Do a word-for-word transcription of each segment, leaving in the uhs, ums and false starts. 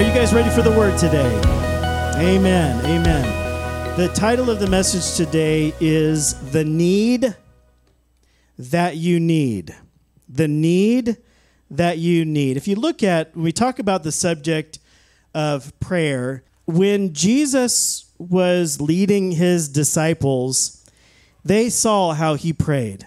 Are you guys ready for the word today? Amen. Amen. The title of the message today is The Need That You Need. The Need That You Need. If you look at, when we talk about the subject of prayer, when Jesus was leading his disciples, they saw how he prayed.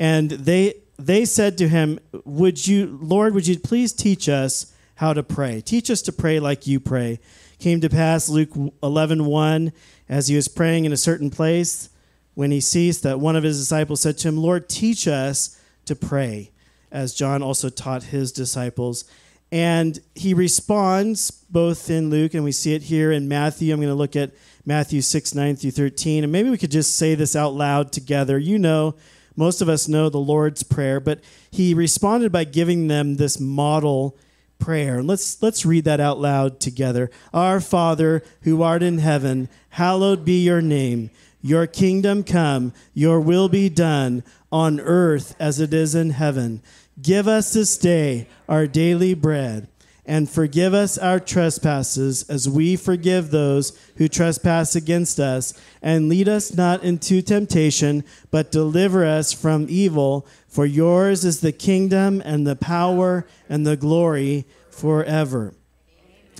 And they they said to him, "Would you, Lord, would you please teach us how to pray? Teach us to pray like you pray." Came to pass, Luke eleven one, as he was praying in a certain place, when he ceased, that one of his disciples said to him, "Lord, teach us to pray, as John also taught his disciples." And he responds both in Luke, and we see it here in Matthew. I'm going to look at Matthew six, nine through thirteen. And maybe we could just say this out loud together. You know, most of us know the Lord's Prayer, but he responded by giving them this model prayer. And let's, let's read that out loud together. Our Father, who art in heaven, hallowed be your name. Your kingdom come, your will be done on earth as it is in heaven. Give us this day our daily bread, and forgive us our trespasses as we forgive those who trespass against us. And lead us not into temptation, but deliver us from evil. For yours is the kingdom and the power and the glory forever.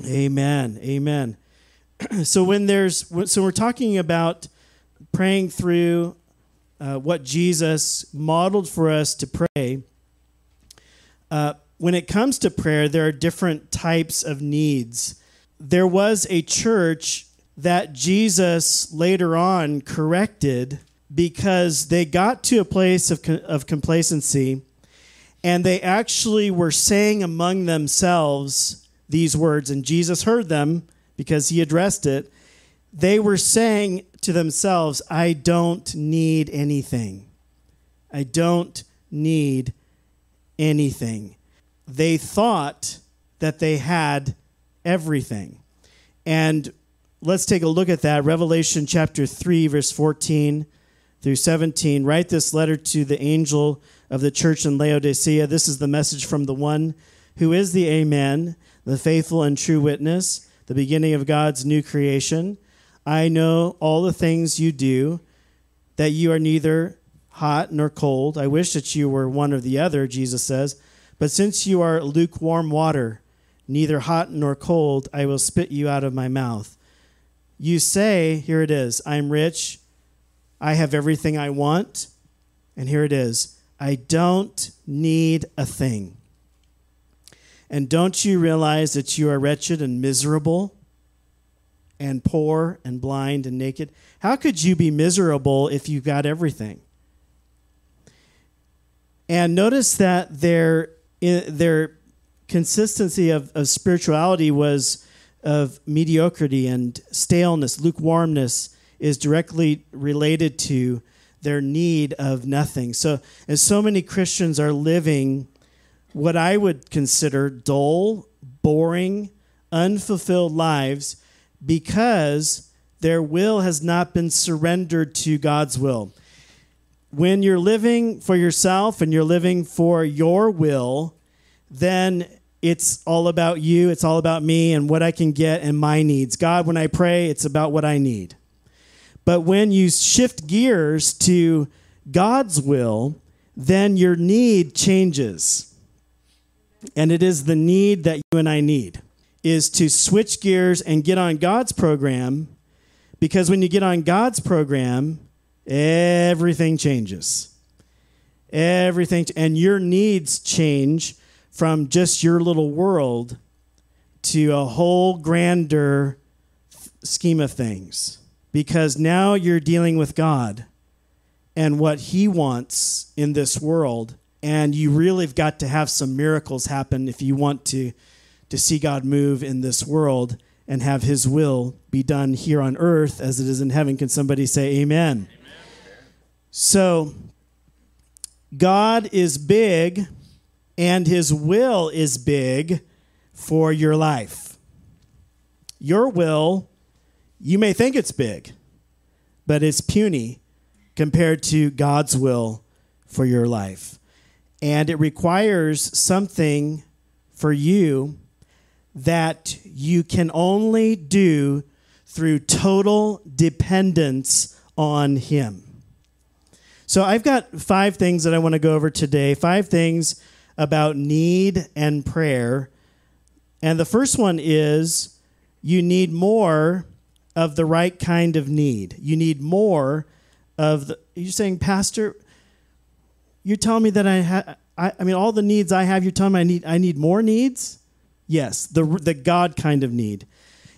Amen. Amen. Amen. So when there's, so we're talking about praying through uh, what Jesus modeled for us to pray. Uh, when it comes to prayer, there are different types of needs. There was a church that Jesus later on corrected because they got to a place of of complacency, and they actually were saying among themselves these words, and Jesus heard them because he addressed it. They were saying to themselves, "I don't need anything. I don't need anything." They thought that they had everything. And let's take a look at that. Revelation chapter three, verse fourteen through seventeen. Write this letter to the angel of the church in Laodicea. This is the message from the one who is the Amen, the faithful and true witness, the beginning of God's new creation. I know all the things you do, that you are neither hot nor cold. I wish that you were one or the other, Jesus says. But since you are lukewarm water, neither hot nor cold, I will spit you out of my mouth. You say, here it is, I'm rich, I have everything I want, and here it is, I don't need a thing. And don't you realize that you are wretched and miserable and poor and blind and naked? How could you be miserable if you got everything? And notice that their their consistency of, of spirituality was of mediocrity and staleness. Lukewarmness is directly related to their need of nothing. So, as so many Christians are living what I would consider dull, boring, unfulfilled lives because their will has not been surrendered to God's will. When you're living for yourself and you're living for your will, then it's all about you, it's all about me and what I can get and my needs. God, when I pray, it's about what I need. But when you shift gears to God's will, then your need changes. And it is the need that you and I need, is to switch gears and get on God's program, because when you get on God's program, everything changes. Everything, and your needs change from just your little world to a whole grander scheme of things, because now you're dealing with God and what he wants in this world. And you really have got to have some miracles happen if you want to, to see God move in this world and have his will be done here on earth as it is in heaven. Can somebody say amen? Amen. So God is big, and his will is big for your life. Your will, you may think it's big, but it's puny compared to God's will for your life. And it requires something for you that you can only do through total dependence on Him. So I've got five things that I want to go over today, five things about need and prayer. And the first one is you need more of the right kind of need. You need more of the... You're saying, Pastor, you're telling me that I have... I, I mean, all the needs I have, you're telling me I need I need more needs? Yes, the the God kind of need.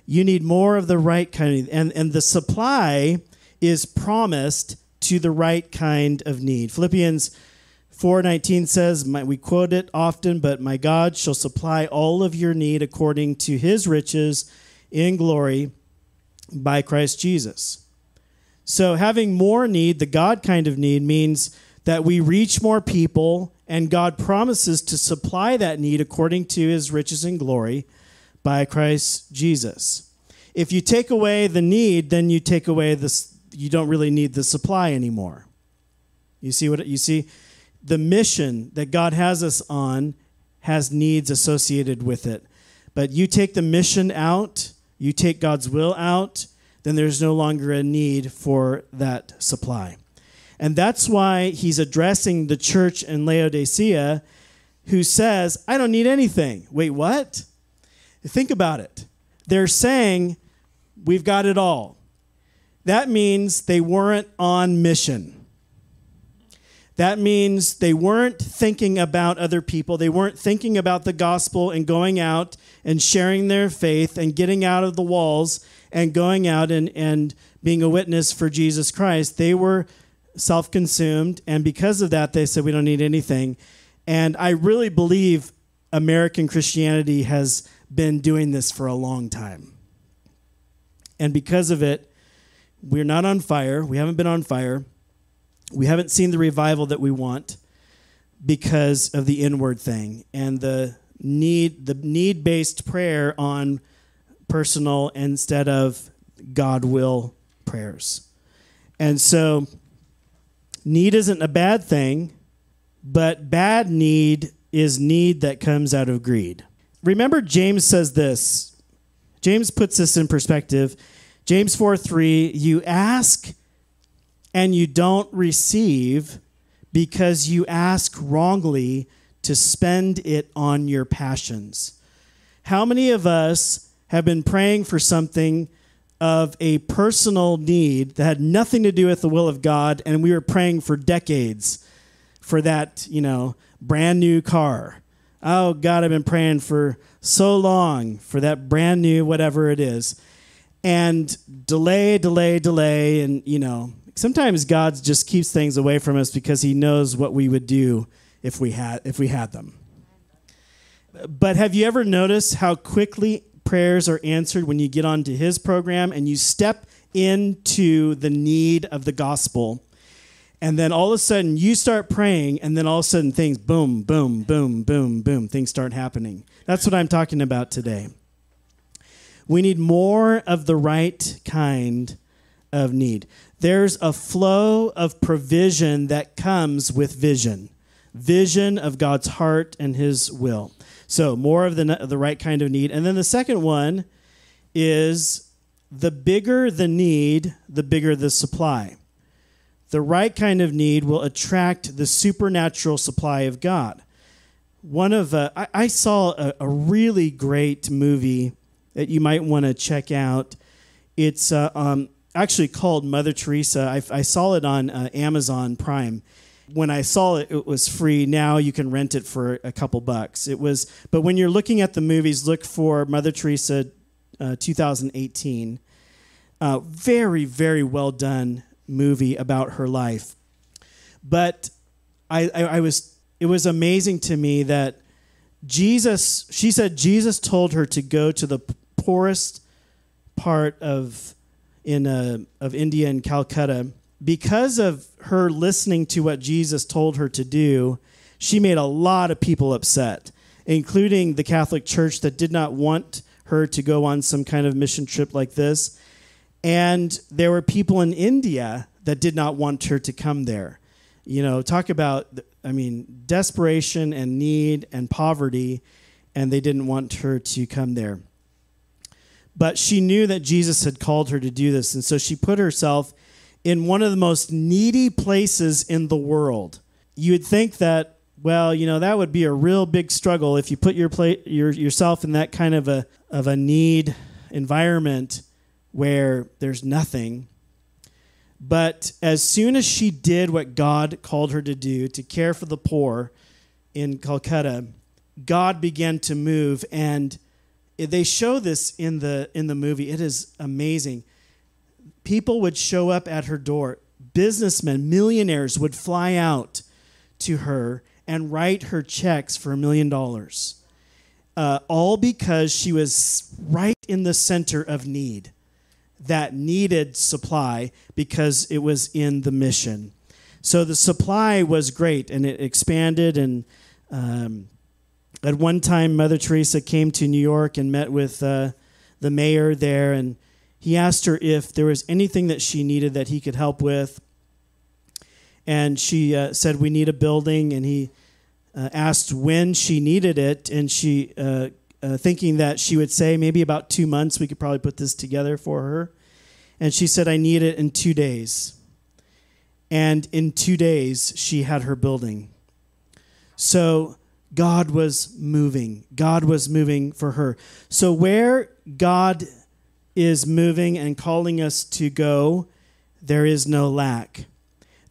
You need more of the right kind of need. And, and the supply is promised to the right kind of need. Philippians four nineteen says, my, we quote it often, but my God shall supply all of your need according to His riches in glory by Christ Jesus. So having more need, the God kind of need, means that we reach more people, and God promises to supply that need according to His riches and glory by Christ Jesus. If you take away the need, then you take away the, you don't really need the supply anymore. You see what you see? The mission that God has us on has needs associated with it. But you take the mission out, you take God's will out, then there's no longer a need for that supply. And that's why He's addressing the church in Laodicea, who says, I don't need anything. Wait, what? Think about it. They're saying, we've got it all. That means they weren't on mission. That means they weren't thinking about other people. They weren't thinking about the gospel and going out and sharing their faith and getting out of the walls and going out and, and being a witness for Jesus Christ. They were self-consumed, and because of that, they said, we don't need anything. And I really believe American Christianity has been doing this for a long time. And because of it, we're not on fire. We haven't been on fire. We haven't seen the revival that we want because of the inward thing and the need, the need-based prayer on personal instead of God will prayers. And so need isn't a bad thing, but bad need is need that comes out of greed. Remember, James says this. James puts this in perspective. James four three, you ask and you don't receive because you ask wrongly to spend it on your passions. How many of us have been praying for something of a personal need that had nothing to do with the will of God, and we were praying for decades for that, you know, brand new car. Oh, God, I've been praying for so long for that brand new whatever it is. And delay, delay, delay, and, you know, sometimes God just keeps things away from us because He knows what we would do if we had if we had them. But have you ever noticed how quickly prayers are answered when you get onto His program and you step into the need of the gospel? And then all of a sudden you start praying, and then all of a sudden things, boom, boom, boom, boom, boom, things start happening. That's what I'm talking about today. We need more of the right kind of need. There's a flow of provision that comes with vision, vision of God's heart and His will. So more of the, the right kind of need. And then the second one is the bigger the need, the bigger the supply. The right kind of need will attract the supernatural supply of God. One of uh, I, I saw a, a really great movie that you might want to check out. It's uh, um, actually called Mother Teresa. I, I saw it on uh, Amazon Prime. When I saw it, it was free. Now you can rent it for a couple bucks. It was, but when you're looking at the movies, look for Mother Teresa uh, two thousand eighteen. Uh, very, very well done movie about her life. But I, I, I was, it was amazing to me that Jesus, she said Jesus told her to go to the poorest part of in uh, of India and Calcutta. Because of her listening to what Jesus told her to do, she made a lot of people upset, including the Catholic Church that did not want her to go on some kind of mission trip like this. And there were people in India that did not want her to come there. You know, talk about, I mean, desperation and need and poverty. and they didn't want her to come there. But she knew that Jesus had called her to do this, and so she put herself in one of the most needy places in the world. You would think that, well, you know, that would be a real big struggle if you put your pla- your yourself in that kind of a of a need environment where there's nothing. But as soon as she did what God called her to do, to care for the poor in Calcutta, God began to move, and they show this in the in the movie. It is amazing. People would show up at her door. Businessmen, millionaires would fly out to her and write her checks for a million dollars, uh, all because she was right in the center of need that needed supply because it was in the mission. So the supply was great, and it expanded. And um, at one time, Mother Teresa came to New York and met with uh, the mayor there, and he asked her if there was anything that she needed that he could help with. And she uh, said, we need a building. And he uh, asked when she needed it. And she, uh, uh, thinking that she would say, maybe about two months, we could probably put this together for her. And she said, I need it in two days. And in two days, she had her building. So God was moving. God was moving for her. So where God is moving and calling us to go, there is no lack.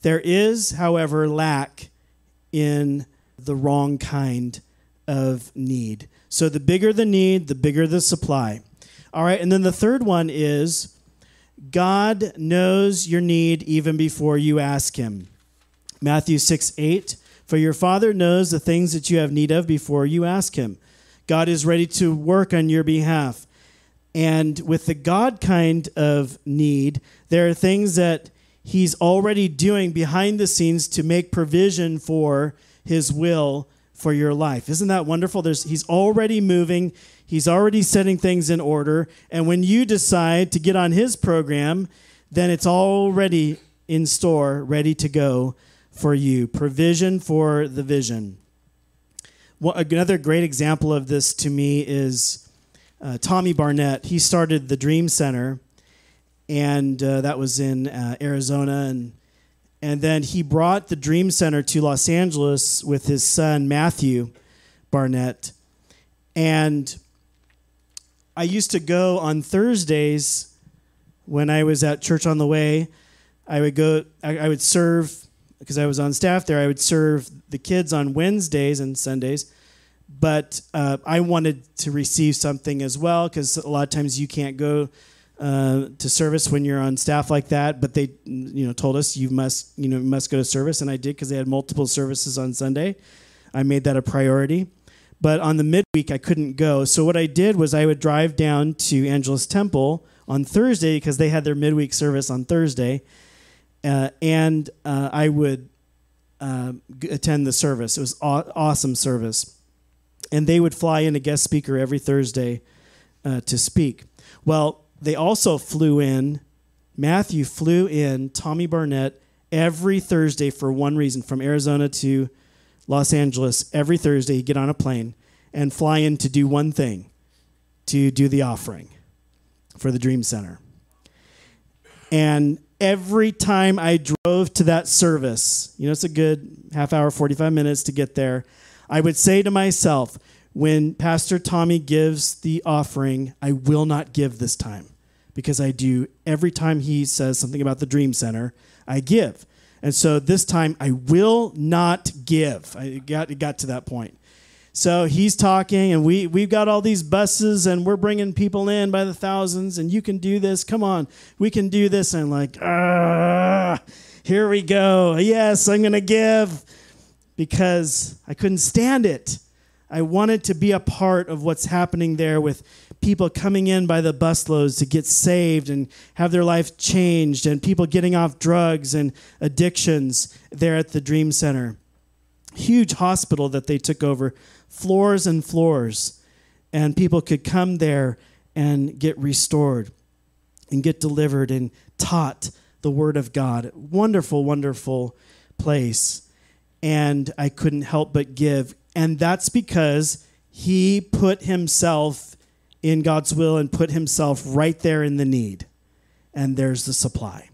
There is, however, lack in the wrong kind of need. So the bigger the need, the bigger the supply. All right, and then the third one is God knows your need even before you ask him. Matthew six eight, for your Father knows the things that you have need of before you ask him. God is ready to work on your behalf. And with the God kind of need, there are things that he's already doing behind the scenes to make provision for his will for your life. Isn't that wonderful? There's, he's already moving. He's already setting things in order. And when you decide to get on his program, then it's already in store, ready to go for you. Provision for the vision. Well, another great example of this to me is Uh, Tommy Barnett. He started the Dream Center, and uh, that was in uh, Arizona. And, and then he brought the Dream Center to Los Angeles with his son, Matthew Barnett. And I used to go on Thursdays when I was at Church on the Way. I would go, I, I would serve, because I was on staff there, I would serve the kids on Wednesdays and Sundays. But uh, I wanted to receive something as well, because a lot of times you can't go uh, to service when you're on staff like that. But they, you know, told us you must, you know, must go to service, and I did, because they had multiple services on Sunday. I made that a priority. But on the midweek, I couldn't go. So what I did was I would drive down to Angelus Temple on Thursday, because they had their midweek service on Thursday, uh, and uh, I would uh, attend the service. It was aw- awesome service. And they would fly in a guest speaker every Thursday uh, to speak. Well, they also flew in, Matthew flew in Tommy Barnett every Thursday for one reason, from Arizona to Los Angeles. Every Thursday he'd get on a plane and fly in to do one thing, to do the offering for the Dream Center. And every time I drove to that service, you know, it's a good half hour, forty-five minutes to get there, I would say to myself, when Pastor Tommy gives the offering, I will not give this time, because I do every time he says something about the Dream Center, I give. And so this time I will not give. I got, it got to that point. So he's talking, and we, we've got all these buses, and we're bringing people in by the thousands, and you can do this. Come on, we can do this. And I'm like, ah, here we go. Yes, I'm going to give. Because I couldn't stand it. I wanted to be a part of what's happening there, with people coming in by the busloads to get saved and have their life changed, and people getting off drugs and addictions there at the Dream Center. Huge hospital that they took over, floors and floors, and people could come there and get restored and get delivered and taught the Word of God. Wonderful, wonderful place. And I couldn't help but give. And that's because He put himself in God's will and put himself right there in the need. And there's the supply.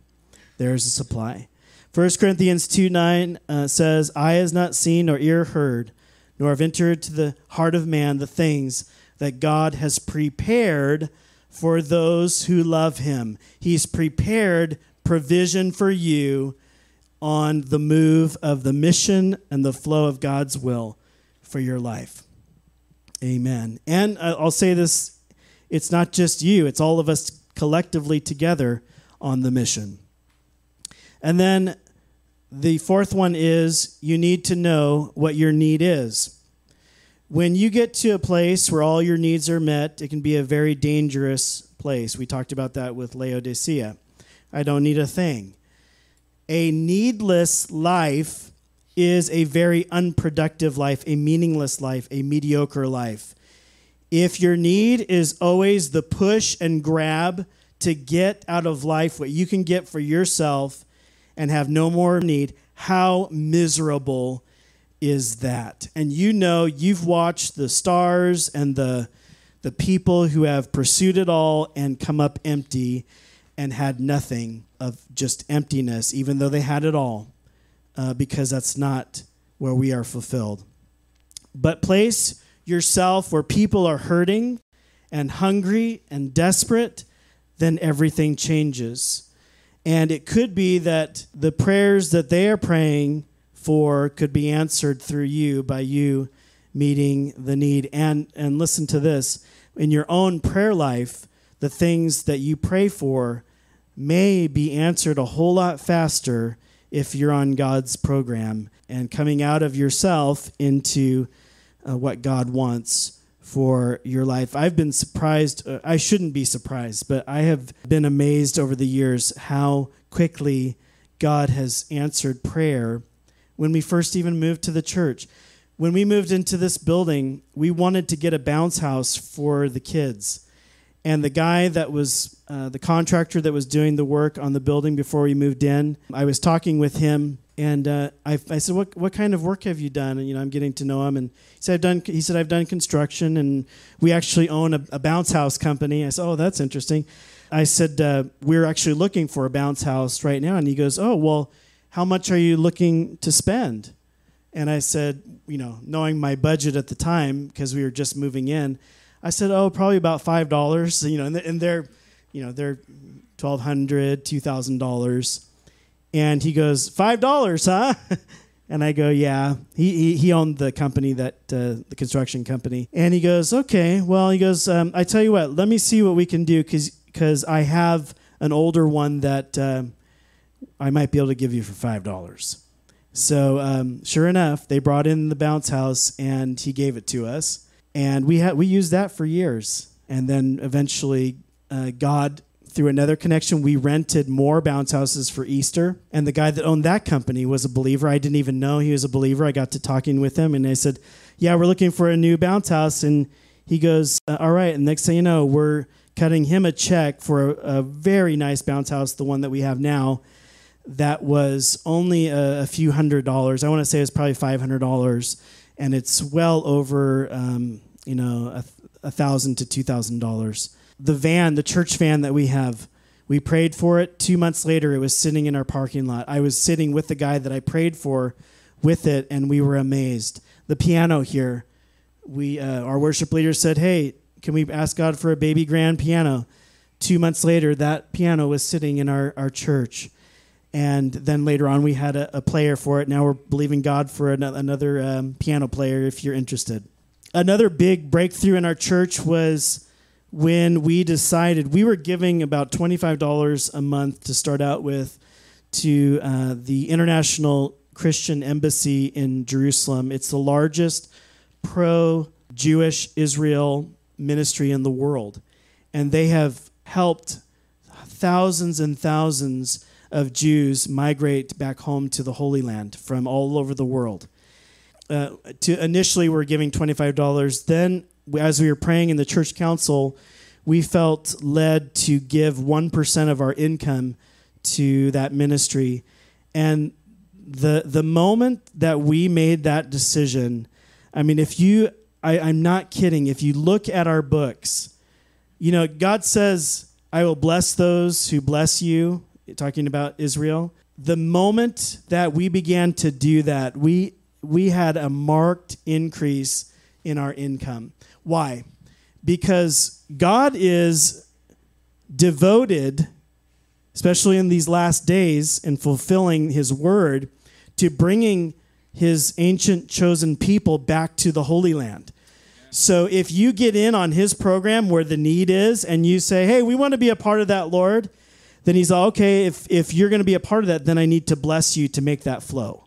There's the supply. First Corinthians two nine uh, says, "Eye has not seen nor ear heard, nor have entered to the heart of man the things that God has prepared for those who love him." He's prepared provision for you on the move of the mission and the flow of God's will for your life. Amen. And I'll say this, it's not just you, it's all of us collectively together on the mission. And then the fourth one is you need to know what your need is. When you get to a place where all your needs are met, it can be a very dangerous place. We talked about that with Laodicea. I don't need a thing. A needless life is a very unproductive life, a meaningless life, a mediocre life. If your need is always the push and grab to get out of life what you can get for yourself and have no more need, how miserable is that? And you know, you've watched the stars and the the people who have pursued it all and come up empty and had nothing, of just emptiness, even though they had it all, uh, because that's not where we are fulfilled. But place yourself where people are hurting and hungry and desperate, then everything changes. And it could be that the prayers that they are praying for could be answered through you, by you meeting the need. And, and listen to this, in your own prayer life, the things that you pray for may be answered a whole lot faster if you're on God's program and coming out of yourself into uh, what God wants for your life. I've been surprised. Uh, I shouldn't be surprised, but I have been amazed over the years how quickly God has answered prayer when we first even moved to the church. When we moved into this building, we wanted to get a bounce house for the kids. And the guy that was, uh, the contractor that was doing the work on the building before we moved in, I was talking with him, and uh, I, I said, what, what kind of work have you done? And, you know, I'm getting to know him. And he said, I've done, he said, I've done construction, and we actually own a, a bounce house company. I said, oh, that's interesting. I said, uh, we're actually looking for a bounce house right now. And he goes, oh, well, how much are you looking to spend? And I said, you know, knowing my budget at the time, because we were just moving in, I said, oh, probably about five dollars, you know, and they're, you know, they're twelve hundred dollars, two thousand dollars. And he goes, five dollars, huh? And I go, yeah. He he, he owned the company, that uh, the construction company. And he goes, okay, well, he goes, um, I tell you what, let me see what we can do, because because I have an older one that uh, I might be able to give you for five dollars. So um, sure enough, they brought in the bounce house, and he gave it to us. And we had we used that for years. And then eventually uh, God, through another connection, we rented more bounce houses for Easter. And the guy that owned that company was a believer. I didn't even know he was a believer. I got to talking with him, and I said, yeah, we're looking for a new bounce house. And he goes, uh, all right. And next thing you know, we're cutting him a check for a, a very nice bounce house, the one that we have now, that was only a, a few hundred dollars. I want to say it was probably five hundred dollars. And it's well over, um, you know, a, a thousand to two thousand dollars. The van, the church van that we have, we prayed for it. Two months later, it was sitting in our parking lot. I was sitting with the guy that I prayed for, with it, and we were amazed. The piano here, we uh, our worship leader said, "Hey, can we ask God for a baby grand piano?" Two months later, that piano was sitting in our our church. And then later on, we had a, a player for it. Now we're believing God for an, another um, piano player, if you're interested. Another big breakthrough in our church was when we decided we were giving about twenty-five dollars a month to start out with to uh, the International Christian Embassy in Jerusalem. It's the largest pro-Jewish Israel ministry in the world. And they have helped thousands and thousands of Jews migrate back home to the Holy Land from all over the world. Uh, to initially, we were giving twenty-five dollars. Then, as we were praying in the church council, we felt led to give one percent of our income to that ministry. And the the moment that we made that decision, I mean, if you I, I'm not kidding. If you look at our books, you know, God says, I will bless those who bless you, talking about Israel. The moment that we began to do that, we we had a marked increase in our income. Why? Because God is devoted, especially in these last days, and fulfilling his word, to bringing his ancient chosen people back to the Holy Land. So if you get in on his program where the need is and you say, hey, we want to be a part of that, Lord, then he's all, okay, if, if you're going to be a part of that, then I need to bless you to make that flow.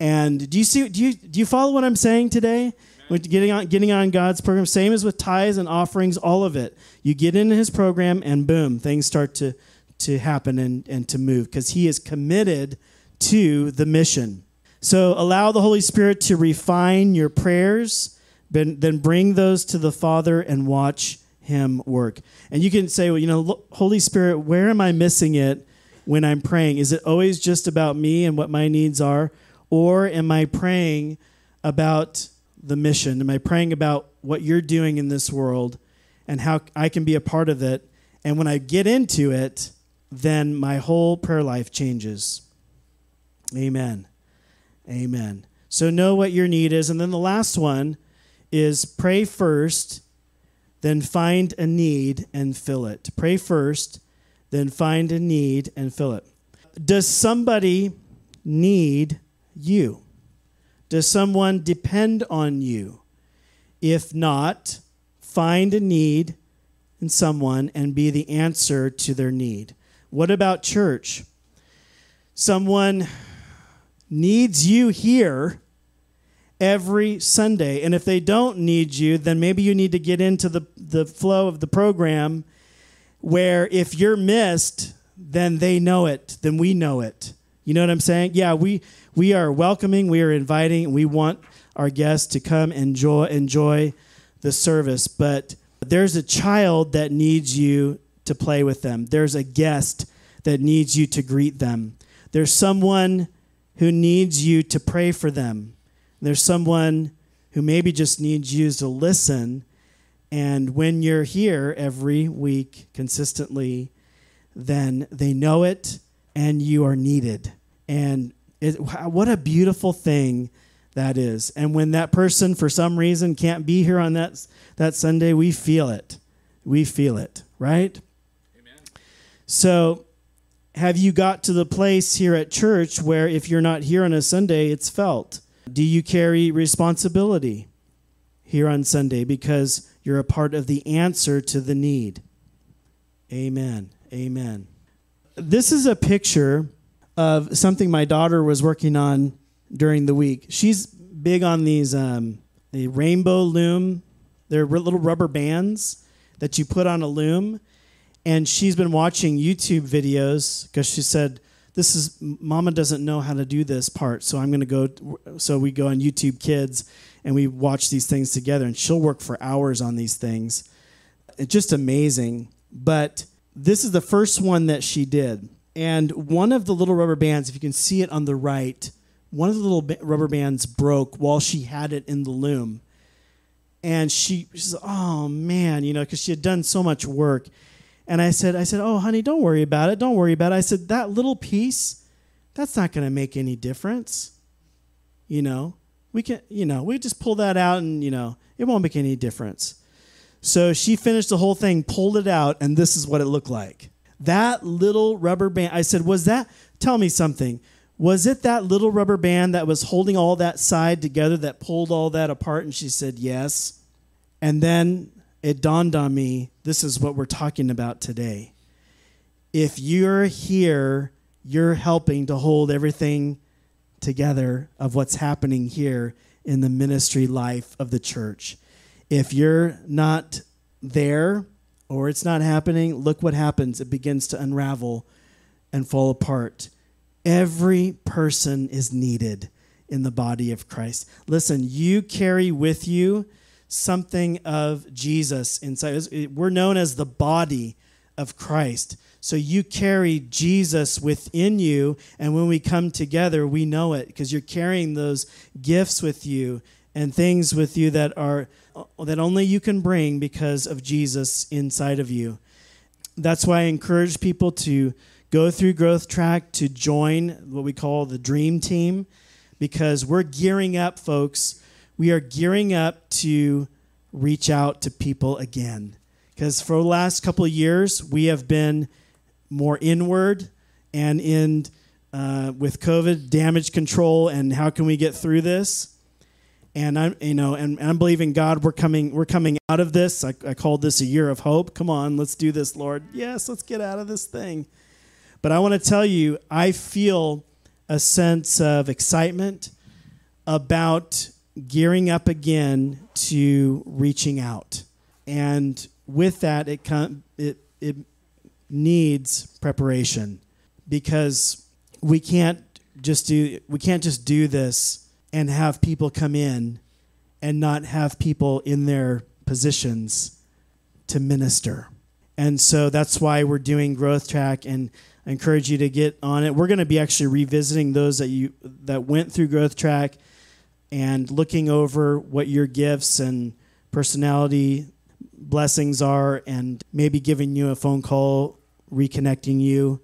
And do you see, do you, do you follow what I'm saying today? Getting on, getting on God's program, same as with tithes and offerings, all of it. You get into his program and boom, things start to, to happen and, and to move because he is committed to the mission. So allow the Holy Spirit to refine your prayers, then, then bring those to the Father and watch him work. And you can say, well, you know, Holy Spirit, where am I missing it when I'm praying? Is it always just about me and what my needs are? Or am I praying about the mission? Am I praying about what you're doing in this world and how I can be a part of it? And when I get into it, then my whole prayer life changes. Amen. Amen. So know what your need is. And then the last one is pray first, then find a need and fill it. Pray first, then find a need and fill it. Does somebody need you? Does someone depend on you? If not, find a need in someone and be the answer to their need. What about church? Someone needs you here every Sunday. And if they don't need you, then maybe you need to get into the, the flow of the program where if you're missed, then they know it, then we know it. You know what I'm saying? Yeah, we... We are welcoming, we are inviting, we want our guests to come and enjoy, enjoy the service. But there's a child that needs you to play with them. There's a guest that needs you to greet them. There's someone who needs you to pray for them. There's someone who maybe just needs you to listen. And when you're here every week consistently, then they know it and you are needed. And It, what a beautiful thing that is. And when that person, for some reason, can't be here on that, that Sunday, we feel it. We feel it, right? Amen. So have you got to the place here at church where if you're not here on a Sunday, it's felt? Do you carry responsibility here on Sunday because you're a part of the answer to the need? Amen. Amen. This is a picture of something my daughter was working on during the week. She's big on these um, the rainbow loom. They're little rubber bands that you put on a loom. And she's been watching YouTube videos because she said, this is, Mama doesn't know how to do this part, so I'm going to go. So we go on YouTube Kids and we watch these things together, and she'll work for hours on these things. It's just amazing. But this is the first one that she did. And one of the little rubber bands, if you can see it on the right, one of the little ba- rubber bands broke while she had it in the loom. And she, she said, oh, man, you know, because she had done so much work. And I said, I said, oh, honey, don't worry about it. Don't worry about it. I said, that little piece, that's not going to make any difference. You know, we can, you know, we just pull that out and, you know, it won't make any difference. So she finished the whole thing, pulled it out, and this is what it looked like. That little rubber band, I said, was that, tell me something, was it that little rubber band that was holding all that side together that pulled all that apart? And she said, yes. And then it dawned on me, this is what we're talking about today. If you're here, you're helping to hold everything together of what's happening here in the ministry life of the church. If you're not there, or it's not happening, look what happens. It begins to unravel and fall apart. Every person is needed in the body of Christ. Listen, you carry with you something of Jesus inside. We're known as the body of Christ. So you carry Jesus within you, and when we come together, we know it because you're carrying those gifts with you and things with you that are that only you can bring because of Jesus inside of you. That's why I encourage people to go through Growth Track, to join what we call the Dream Team, because we're gearing up, folks. We are gearing up to reach out to people again. Because for the last couple of years, we have been more inward and in uh, with COVID damage control and how can we get through this? And I'm, you know, and, and I'm believing God. We're coming, we're coming out of this. I, I called this a year of hope. Come on, let's do this, Lord. Yes, let's get out of this thing. But I want to tell you, I feel a sense of excitement about gearing up again to reaching out. And with that, it com- it it needs preparation, because we can't just do we can't just do this and have people come in and not have people in their positions to minister. And so that's why we're doing Growth Track, and I encourage you to get on it. We're going to be actually revisiting those that you that went through Growth Track and looking over what your gifts and personality blessings are, and maybe giving you a phone call, reconnecting you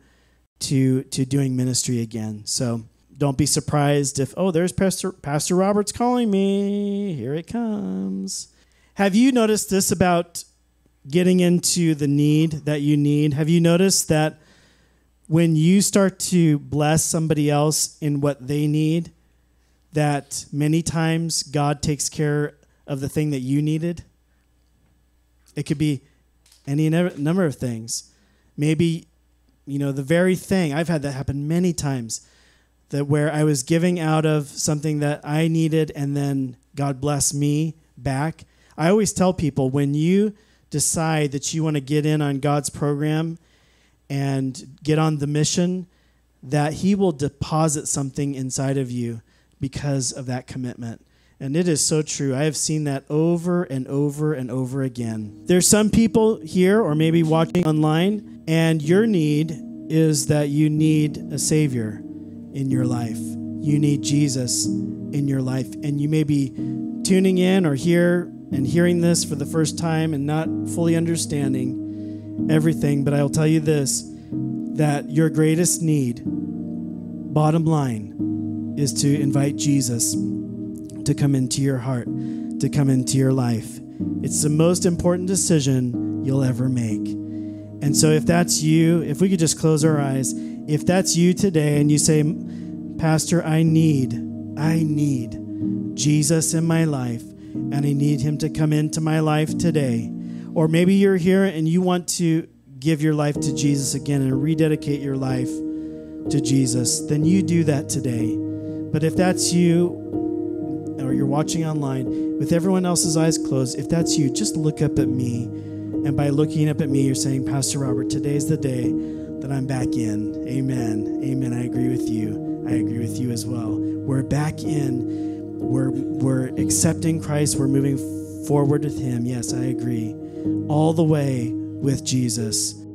to to doing ministry again. So don't be surprised if, oh, there's Pastor, Pastor Robert's calling me. Here it comes. Have you noticed this about getting into the need that you need? Have you noticed that when you start to bless somebody else in what they need, that many times God takes care of the thing that you needed? It could be any number of things. Maybe, you know, the very thing. I've had that happen many times, that where I was giving out of something that I needed, and then God bless me back. I always tell people, when you decide that you want to get in on God's program and get on the mission, that he will deposit something inside of you because of that commitment. And it is so true. I have seen that over and over and over again. There's some people here, or maybe watching online, and your need is that you need a Savior in your life. You need Jesus in your life. And you may be tuning in or here and hearing this for the first time and not fully understanding everything. But I'll tell you this, that your greatest need, bottom line, is to invite Jesus to come into your heart, to come into your life. It's the most important decision you'll ever make. And so if that's you, if we could just close our eyes, if that's you today and you say, Pastor, I need, I need Jesus in my life, and I need him to come into my life today. Or maybe you're here and you want to give your life to Jesus again and rededicate your life to Jesus, then you do that today. But if that's you, or you're watching online, with everyone else's eyes closed, if that's you, just look up at me. And by looking up at me, you're saying, Pastor Robert, today's the day that I'm back in. Amen. Amen. I agree with you. I agree with you as well. We're back in. We're, we're accepting Christ. We're moving forward with him. Yes, I agree. All the way with Jesus.